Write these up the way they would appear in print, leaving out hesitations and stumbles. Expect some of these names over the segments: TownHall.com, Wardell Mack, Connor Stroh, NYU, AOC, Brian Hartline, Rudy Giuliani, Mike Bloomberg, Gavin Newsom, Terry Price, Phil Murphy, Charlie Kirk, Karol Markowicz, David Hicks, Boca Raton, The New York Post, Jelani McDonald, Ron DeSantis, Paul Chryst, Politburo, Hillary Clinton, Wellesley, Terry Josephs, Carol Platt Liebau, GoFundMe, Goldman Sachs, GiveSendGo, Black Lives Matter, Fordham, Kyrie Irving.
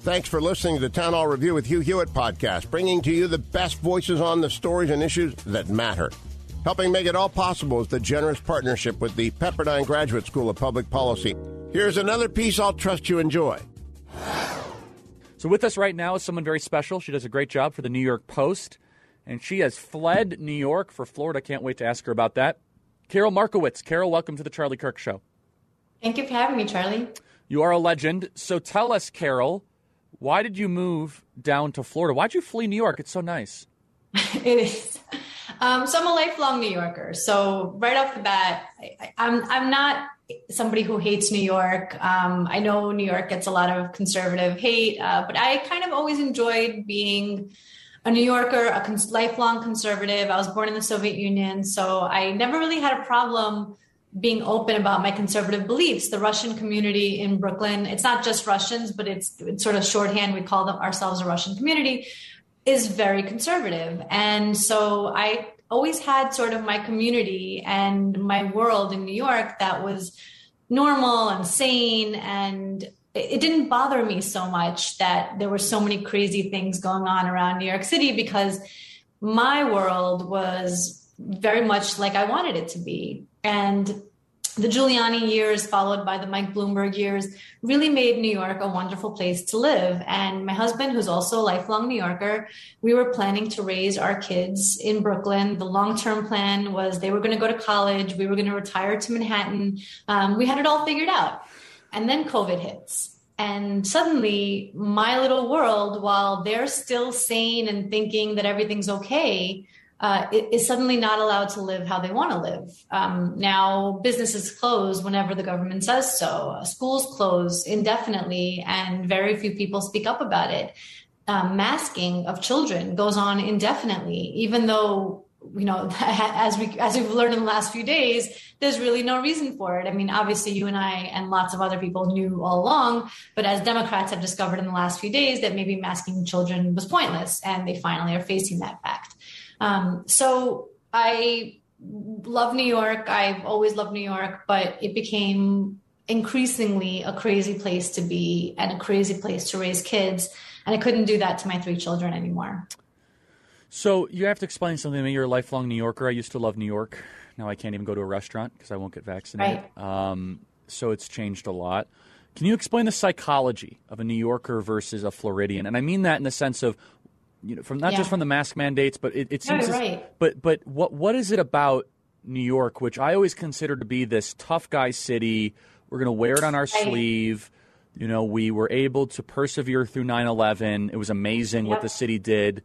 Thanks for listening to the Town Hall Review with Hugh Hewitt podcast, bringing to you the best voices on the stories and issues that matter. Helping make it all possible is the generous partnership with the Pepperdine Graduate School of Public Policy. Here's another piece I'll trust you enjoy. So with us right now is someone very special. She does a great job for The New York Post, and she has fled New York for Florida. Can't wait to ask her about that. Karol Markowicz. Karol, welcome to the Charlie Kirk Show. Thank you for having me, Charlie. You are a legend. So tell us, Karol, why did you move down to Florida? Why'd you flee New York? It's so nice. It is. So I'm a lifelong New Yorker. So right off the bat, I'm not somebody who hates New York. I know New York gets a lot of conservative hate, but I kind of always enjoyed being a New Yorker, a lifelong conservative. I was born in the Soviet Union, so I never really had a problem being open about my conservative beliefs. The Russian community in Brooklyn, it's not just Russians, but it's sort of shorthand. We call ourselves a Russian community, is very conservative. And so I always had sort of my community and my world in New York that was normal and sane. And it didn't bother me so much that there were so many crazy things going on around New York City, because my world was very much like I wanted it to be. And the Giuliani years, followed by the Mike Bloomberg years, really made New York a wonderful place to live. And my husband, who's also a lifelong New Yorker, we were planning to raise our kids in Brooklyn. The long-term plan was they were going to go to college. We were going to retire to Manhattan. We had it all figured out. And then COVID hits. And suddenly my little world, while they're still sane and thinking that everything's okay, is suddenly not allowed to live how they want to live. Now, businesses close whenever the government says so. Schools close indefinitely, and very few people speak up about it. Masking of children goes on indefinitely, even though, you know, as we've learned in the last few days, there's really no reason for it. I mean, obviously, you and I and lots of other people knew all along, but as Democrats have discovered in the last few days, that maybe masking children was pointless, and they finally are facing that fact. So I love New York. I've always loved New York, but it became increasingly a crazy place to be and a crazy place to raise kids. And I couldn't do that to my three children anymore. So you have to explain something to me. You're a lifelong New Yorker. I used to love New York. Now I can't even go to a restaurant because I won't get vaccinated. Right. So it's changed a lot. Can you explain the psychology of a New Yorker versus a Floridian? And I mean that in the sense of, you know, from not just from the mask mandates, but it seems, but what is it about New York, which I always consider to be this tough guy city? We're going to wear it on our sleeve. You know, we were able to persevere through 9/11. It was amazing what the city did,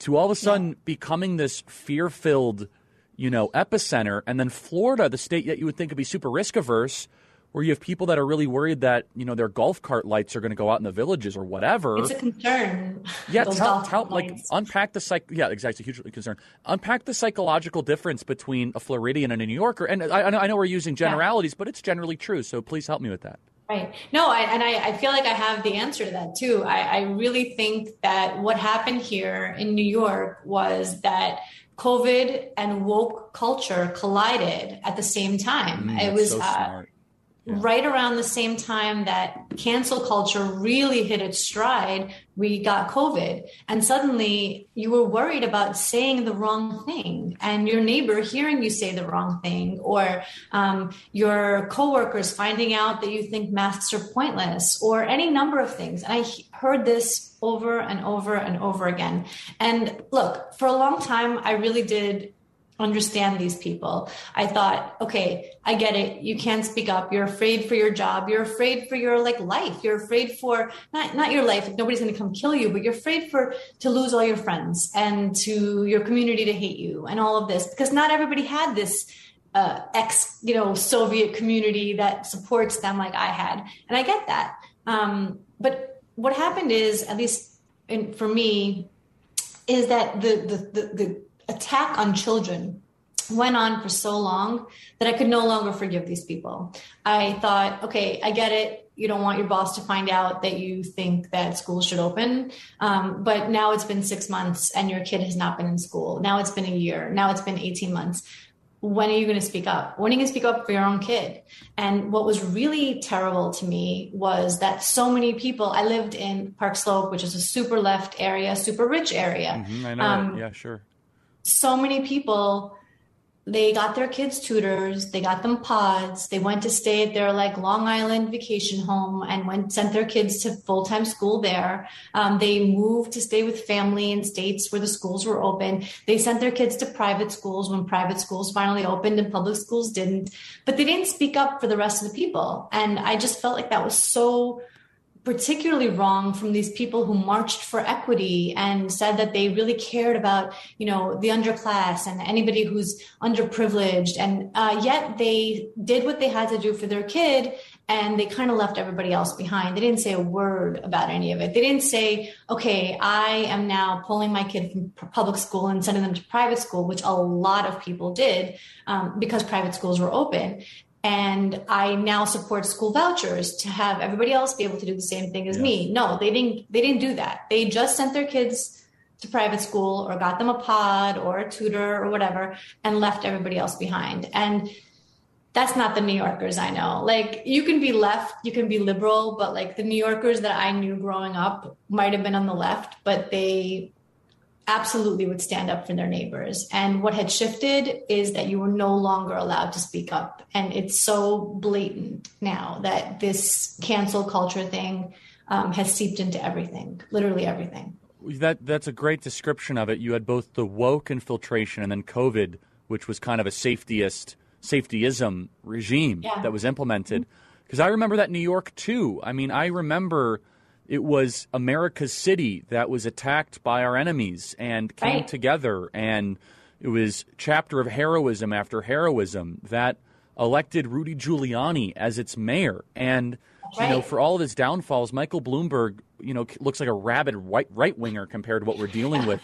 to all of a sudden becoming this fear-filled, you know, epicenter. And then Florida, the state that you would think would be super risk averse, where you have people that are really worried that, you know, their golf cart lights are going to go out in the villages or whatever. It's a concern. Yeah, unpack the psych. Yeah, exactly, hugely concerned. Unpack the psychological difference between a Floridian and a New Yorker. And I know we're using generalities, but it's generally true. So please help me with that. Right. No, I feel like I have the answer to that too. I really think that what happened here in New York was that COVID and woke culture collided at the same time. It was so smart. Yeah. Right around the same time that cancel culture really hit its stride, we got COVID. And suddenly you were worried about saying the wrong thing and your neighbor hearing you say the wrong thing, or your coworkers finding out that you think masks are pointless, or any number of things. And I heard this over and over and over again. And look, for a long time, I really did understand these people. I thought, okay, I get it. You can't speak up. You're afraid for your job. You're afraid for your life. You're afraid for not your life. Nobody's going to come kill you, but you're afraid to lose all your friends and to your community to hate you and all of this, because not everybody had this Soviet community that supports them like I had. And I get that. But what happened is, at least for me, is that the attack on children went on for so long that I could no longer forgive these people. I thought, okay, I get it. You don't want your boss to find out that you think that school should open. But now it's been 6 months and your kid has not been in school. Now it's been a year. Now it's been 18 months. When are you going to speak up? When are you going to speak up for your own kid? And what was really terrible to me was that so many people, I lived in Park Slope, which is a super left area, super rich area. Mm-hmm, I know. Yeah, sure. So many people, they got their kids tutors, they got them pods, they went to stay at their like Long Island vacation home and sent their kids to full-time school there. They moved to stay with family in states where the schools were open. They sent their kids to private schools when private schools finally opened and public schools didn't, but they didn't speak up for the rest of the people. And I just felt like that was so particularly wrong from these people who marched for equity and said that they really cared about, you know, the underclass and anybody who's underprivileged. And yet they did what they had to do for their kid, and they kind of left everybody else behind. They didn't say a word about any of it. They didn't say, okay, I am now pulling my kid from public school and sending them to private school, which a lot of people did because private schools were open. And I now support school vouchers to have everybody else be able to do the same thing as me. No, they didn't do that. They just sent their kids to private school or got them a pod or a tutor or whatever and left everybody else behind. And that's not the New Yorkers I know. Like, you can be left, you can be liberal, but like the New Yorkers that I knew growing up might have been on the left, but they absolutely would stand up for their neighbors. And what had shifted is that you were no longer allowed to speak up. And it's so blatant now that this cancel culture thing has seeped into everything, literally everything. That's a great description of it. You had both the woke infiltration and then COVID, which was kind of a safetyism regime that was implemented. Because I remember that in New York, too. I mean, I remember it was America's city that was attacked by our enemies and came together. And it was chapter of heroism after heroism that elected Rudy Giuliani as its mayor. And, you know, for all of his downfalls, Michael Bloomberg, you know, looks like a rabid right-winger compared to what we're dealing with.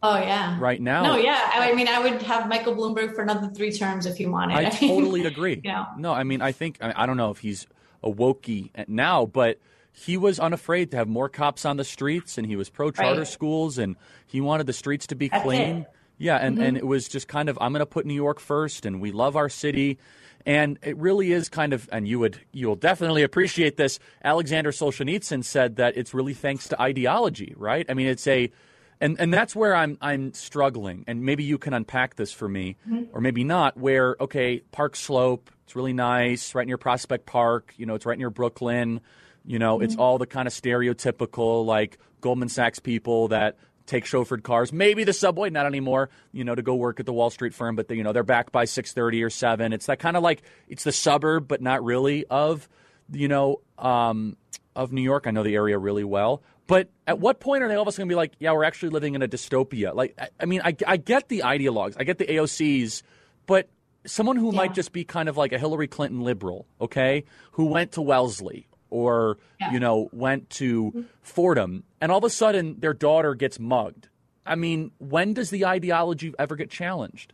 Oh, yeah. Right now. No, yeah. I mean, I would have Michael Bloomberg for another 3 terms if he wanted. I totally agree. You know. No, I mean, I don't know if he's a wokey now, but he was unafraid to have more cops on the streets, and he was pro-charter schools, and he wanted the streets to be clean. Yeah, and it was just kind of, I'm going to put New York first, and we love our city. And it really is kind of, and you'll definitely appreciate this, Alexander Solzhenitsyn said that it's really thanks to ideology, right? I mean, it's a, and that's where I'm struggling, and maybe you can unpack this for me, or maybe not, where, okay, Park Slope, it's really nice, right near Prospect Park, you know, it's right near Brooklyn. You know, it's all the kind of stereotypical, like, Goldman Sachs people that take chauffeured cars, maybe the subway, not anymore, you know, to go work at the Wall Street firm. But, they're back by 6:30 or 7. It's that kind of like, it's the suburb, but not really of, of New York. I know the area really well. But at what point are they all of us going to be like, yeah, we're actually living in a dystopia? Like, I mean, I get the ideologues. I get the AOCs. But someone who might just be kind of like a Hillary Clinton liberal, okay, who went to Wellesley or, went to Fordham, and all of a sudden their daughter gets mugged. I mean, when does the ideology ever get challenged?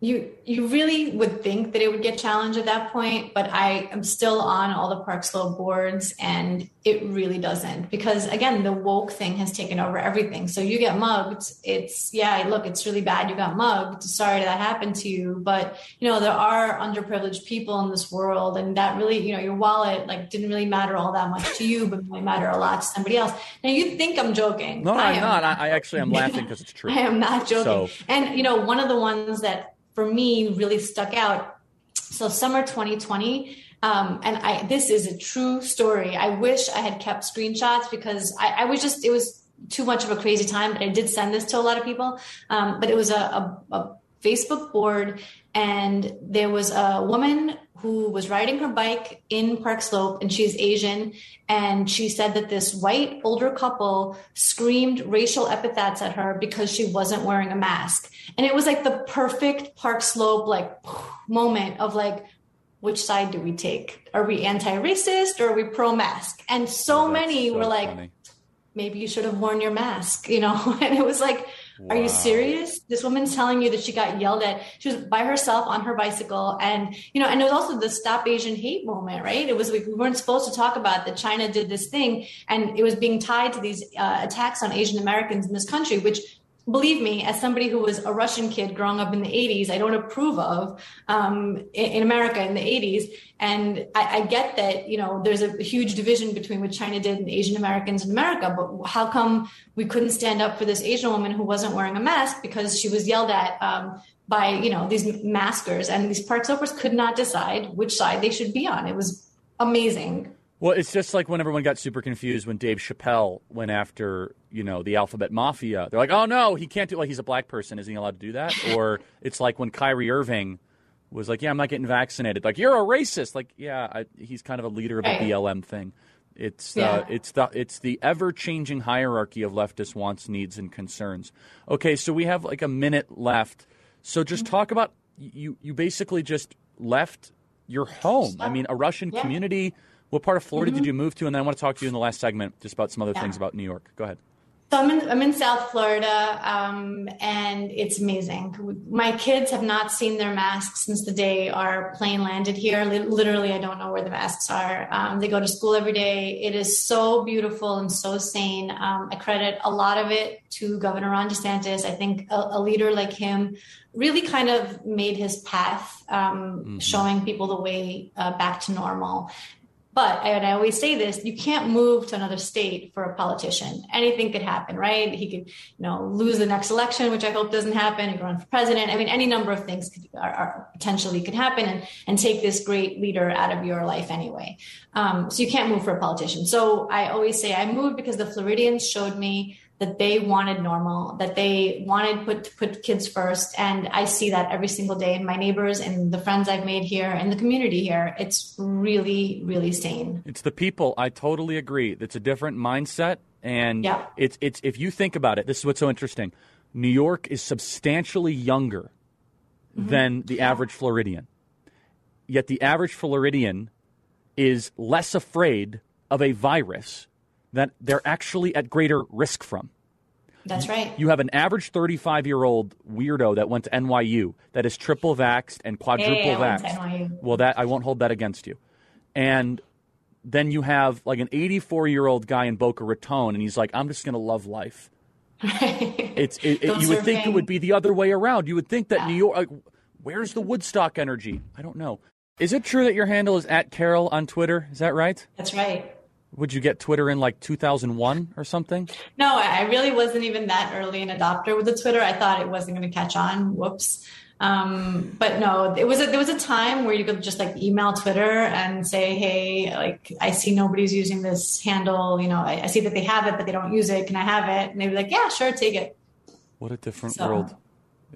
You really would think that it would get challenged at that point, but I am still on all the Park Slope boards, and it really doesn't. Because, again, the woke thing has taken over everything. So you get mugged. It's, look, it's really bad you got mugged. Sorry that happened to you. But, there are underprivileged people in this world, and that really, your wallet, like, didn't really matter all that much to you, but it might matter a lot to somebody else. Now, you think I'm joking. No, I'm not. I actually am laughing because it's true. I am not joking. So. And, one of the ones that, for me, really stuck out. So summer 2020, this is a true story. I wish I had kept screenshots because I was just, it was too much of a crazy time, but I did send this to a lot of people. But it was a Facebook board, and there was a woman who was riding her bike in Park Slope, and she's Asian. And she said that this white older couple screamed racial epithets at her because she wasn't wearing a mask. And it was like the perfect Park Slope, like, moment of like, which side do we take? Are we anti-racist or are we pro-mask? And so many were like, maybe you should have worn your mask, you know? And it was like, wow. Are you serious? This woman's telling you that she got yelled at. She was by herself on her bicycle. And, you know, and it was also the Stop Asian Hate moment, right? It was like, we weren't supposed to talk about that China did this thing. And it was being tied to these attacks on Asian Americans in this country, which, believe me, as somebody who was a Russian kid growing up in the 80s, I don't approve of in America in the 80s. And I get that, you know, there's a huge division between what China did and Asian Americans in America. But how come we couldn't stand up for this Asian woman who wasn't wearing a mask because she was yelled at by, you know, these maskers? And these park helpers could not decide which side they should be on. It was amazing. Well, it's just like when everyone got super confused when Dave Chappelle went after, you know, the Alphabet Mafia. They're like, oh, no, he can't do it. Like, he's a black person. Isn't he allowed to do that? Or it's like when Kyrie Irving was like, yeah, I'm not getting vaccinated. Like, you're a racist. Like, yeah, he's kind of a leader of the BLM thing. It's the ever-changing hierarchy of leftist wants, needs, and concerns. Okay, so we have like a minute left. So just talk about you basically just left your home. I mean, a Russian community. What part of Florida did you move to? And then I want to talk to you in the last segment just about some other things about New York. Go ahead. So I'm in South Florida, and it's amazing. My kids have not seen their masks since the day our plane landed here. Literally, I don't know where the masks are. They go to school every day. It is so beautiful and so sane. I credit a lot of it to Governor Ron DeSantis. I think a leader like him really kind of made his path, showing people the way back to normal. But, and I always say this, you can't move to another state for a politician. Anything could happen, right? He could, you know, lose the next election, which I hope doesn't happen, and run for president. I mean, any number of things could potentially happen and take this great leader out of your life anyway. So you can't move for a politician. So I always say I moved because the Floridians showed me that they wanted normal, that they wanted put kids first. And I see that every single day in my neighbors and the friends I've made here and the community here. It's really, really sane. It's the people. I totally agree. It's a different mindset. And it's if you think about it, this is what's so interesting. New York is substantially younger than the average Floridian. Yet the average Floridian is less afraid of a virus that they're actually at greater risk from. That's right. You have an average 35-year-old weirdo that went to NYU that is triple vaxxed and quadruple vaxxed. Well, that I won't hold that against you. And then you have like an 84-year-old guy in Boca Raton, and he's like, I'm just going to love life. You would think it would be the other way around. You would think that New York, like, where's the Woodstock energy? I don't know. Is it true that your handle is @Karol on Twitter? Is that right? That's right. Would you get Twitter in like 2001 or something? No, I really wasn't even that early an adopter with the Twitter. I thought it wasn't going to catch on. Whoops. But no, there was a time where you could just like email Twitter and say, hey, like, I see nobody's using this handle. You know, I see that they have it, but they don't use it. Can I have it? And they'd be like, yeah, sure. Take it. What a different world.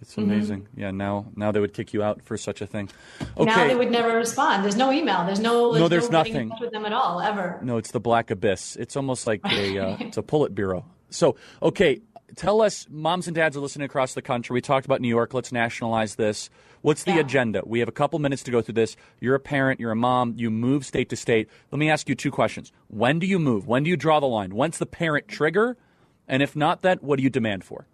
It's amazing. Yeah, now they would kick you out for such a thing. Okay. Now they would never respond. There's no email. There's no nothing in touch with them at all, ever. No, it's the black abyss. It's almost like it's a Politburo. So, okay, tell us, moms and dads are listening across the country. We talked about New York. Let's nationalize this. What's the agenda? We have a couple minutes to go through this. You're a parent. You're a mom. You move state to state. Let me ask you two questions. When do you move? When do you draw the line? When's the parent trigger? And if not that, what do you demand for?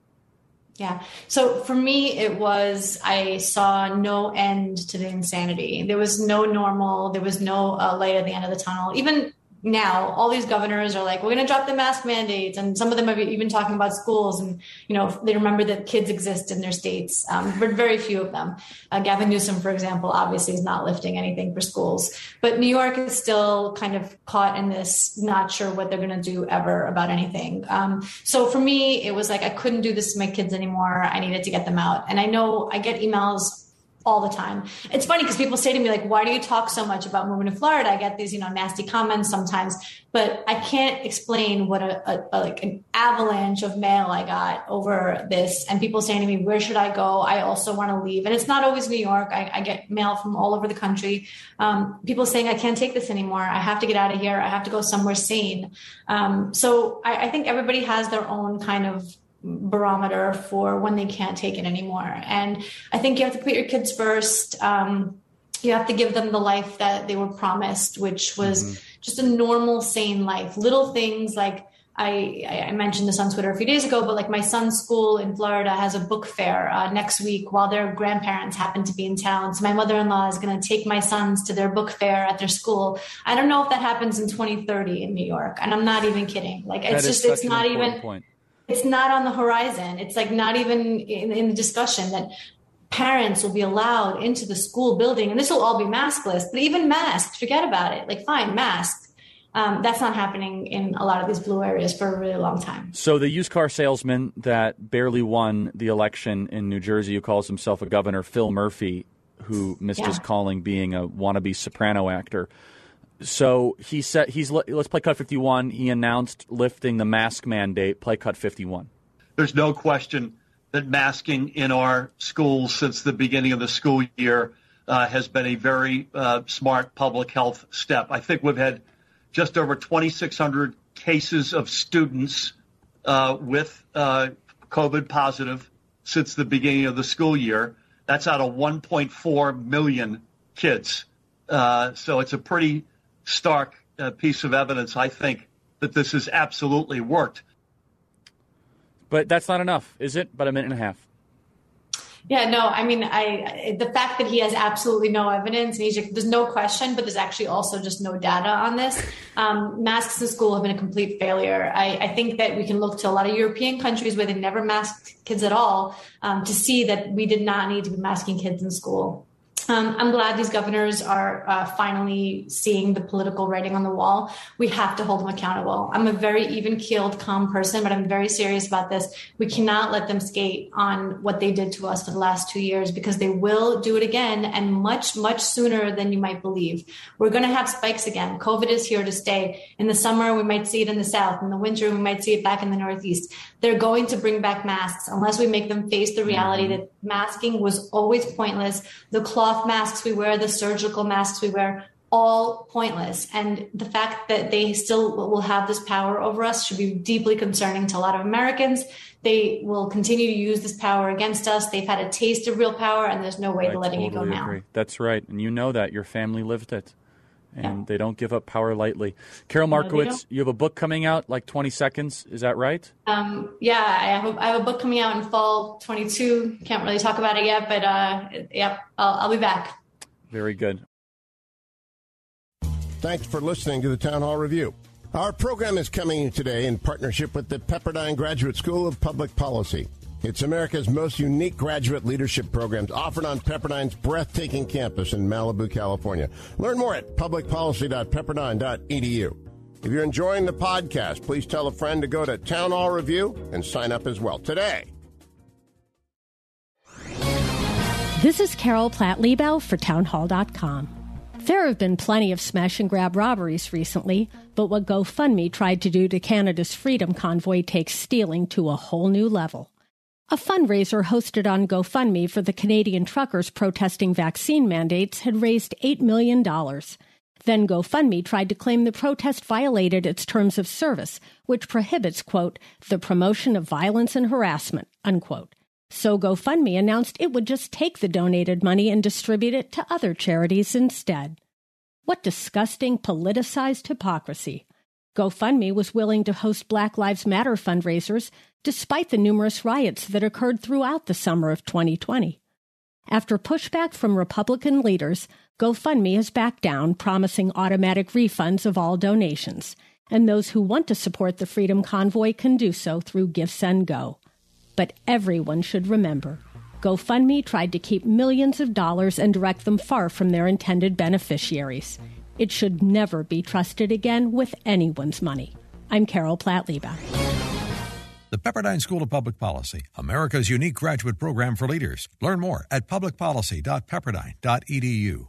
Yeah. So for me, it was, I saw no end to the insanity. There was no normal. There was no light at the end of the tunnel. Even now, all these governors are like, we're going to drop the mask mandates. And some of them have even talking about schools. And, you know, they remember that kids exist in their states, but very few of them. Gavin Newsom, for example, obviously is not lifting anything for schools. But New York is still kind of caught in this, not sure what they're going to do ever about anything. So for me, it was like, I couldn't do this to my kids anymore. I needed to get them out. And I know I get emails all the time. It's funny because people say to me, like, why do you talk so much about moving to Florida? I get these, you know, nasty comments sometimes, but I can't explain what like an avalanche of mail I got over this. And people saying to me, where should I go? I also want to leave. And it's not always New York. I get mail from all over the country. People saying, I can't take this anymore. I have to get out of here. I have to go somewhere sane. So I think everybody has their own kind of barometer for when they can't take it anymore. And I think you have to put your kids first. You have to give them the life that they were promised, which was just a normal, sane life. Little things like I mentioned this on Twitter a few days ago, but like my son's school in Florida has a book fair next week while their grandparents happen to be in town. So my mother-in-law is going to take my sons to their book fair at their school. I don't know if that happens in 2030 in New York. And I'm not even kidding. Like, it's just, it's not even, it's not on the horizon. It's like not even in the discussion that parents will be allowed into the school building, and this will all be maskless, but even masks, forget about it. Like, fine, masks. That's not happening in a lot of these blue areas for a really long time. So the used car salesman that barely won the election in New Jersey, who calls himself a governor, Phil Murphy, who missed his calling being a wannabe soprano actor. So he said, let's play Cut 51. He announced lifting the mask mandate. Play Cut 51. There's no question that masking in our schools since the beginning of the school year has been a very smart public health step. I think we've had just over 2,600 cases of students with COVID positive since the beginning of the school year. That's out of 1.4 million kids. So it's a pretty stark piece of evidence, I think, that this has absolutely worked. But that's not enough, is it? But a minute and a half. Yeah, no, I mean, the fact that he has absolutely no evidence, and there's no question, but there's actually also just no data on this. Masks in school have been a complete failure. I think that we can look to a lot of European countries where they never masked kids at all to see that we did not need to be masking kids in school. I'm glad these governors are finally seeing the political writing on the wall. We have to hold them accountable. I'm a very even-keeled, calm person, but I'm very serious about this. We cannot let them skate on what they did to us for the last 2 years, because they will do it again, and much, much sooner than you might believe. We're going to have spikes again. COVID is here to stay. In the summer, we might see it in the South. In the winter, we might see it back in the Northeast. They're going to bring back masks unless we make them face the reality that masking was always pointless. The cloth masks we wear, the surgical masks we wear, all pointless. And the fact that they still will have this power over us should be deeply concerning to a lot of Americans. They will continue to use this power against us. They've had a taste of real power, and there's no way to letting it go now. That's right. And you know that. Your family lived it. And they don't give up power lightly. Karol Markowicz, you have a book coming out, like 20 seconds. Is that right? I have a book coming out in fall 22. Can't really talk about it yet, but I'll be back. Very good. Thanks for listening to the Town Hall Review. Our program is coming today in partnership with the Pepperdine Graduate School of Public Policy. It's America's most unique graduate leadership programs offered on Pepperdine's breathtaking campus in Malibu, California. Learn more at publicpolicy.pepperdine.edu. If you're enjoying the podcast, please tell a friend to go to Town Hall Review and sign up as well today. This is Carol Platt Liebau for TownHall.com. There have been plenty of smash-and-grab robberies recently, but what GoFundMe tried to do to Canada's Freedom Convoy takes stealing to a whole new level. A fundraiser hosted on GoFundMe for the Canadian truckers protesting vaccine mandates had raised $8 million. Then GoFundMe tried to claim the protest violated its terms of service, which prohibits, quote, the promotion of violence and harassment, unquote. So GoFundMe announced it would just take the donated money and distribute it to other charities instead. What disgusting, politicized hypocrisy. GoFundMe was willing to host Black Lives Matter fundraisers despite the numerous riots that occurred throughout the summer of 2020. After pushback from Republican leaders, GoFundMe has backed down, promising automatic refunds of all donations, and those who want to support the Freedom Convoy can do so through GiveSendGo. But everyone should remember, GoFundMe tried to keep millions of dollars and direct them far from their intended beneficiaries. It should never be trusted again with anyone's money. I'm Carol Platt Liebau. The Pepperdine School of Public Policy, America's unique graduate program for leaders. Learn more at publicpolicy.pepperdine.edu.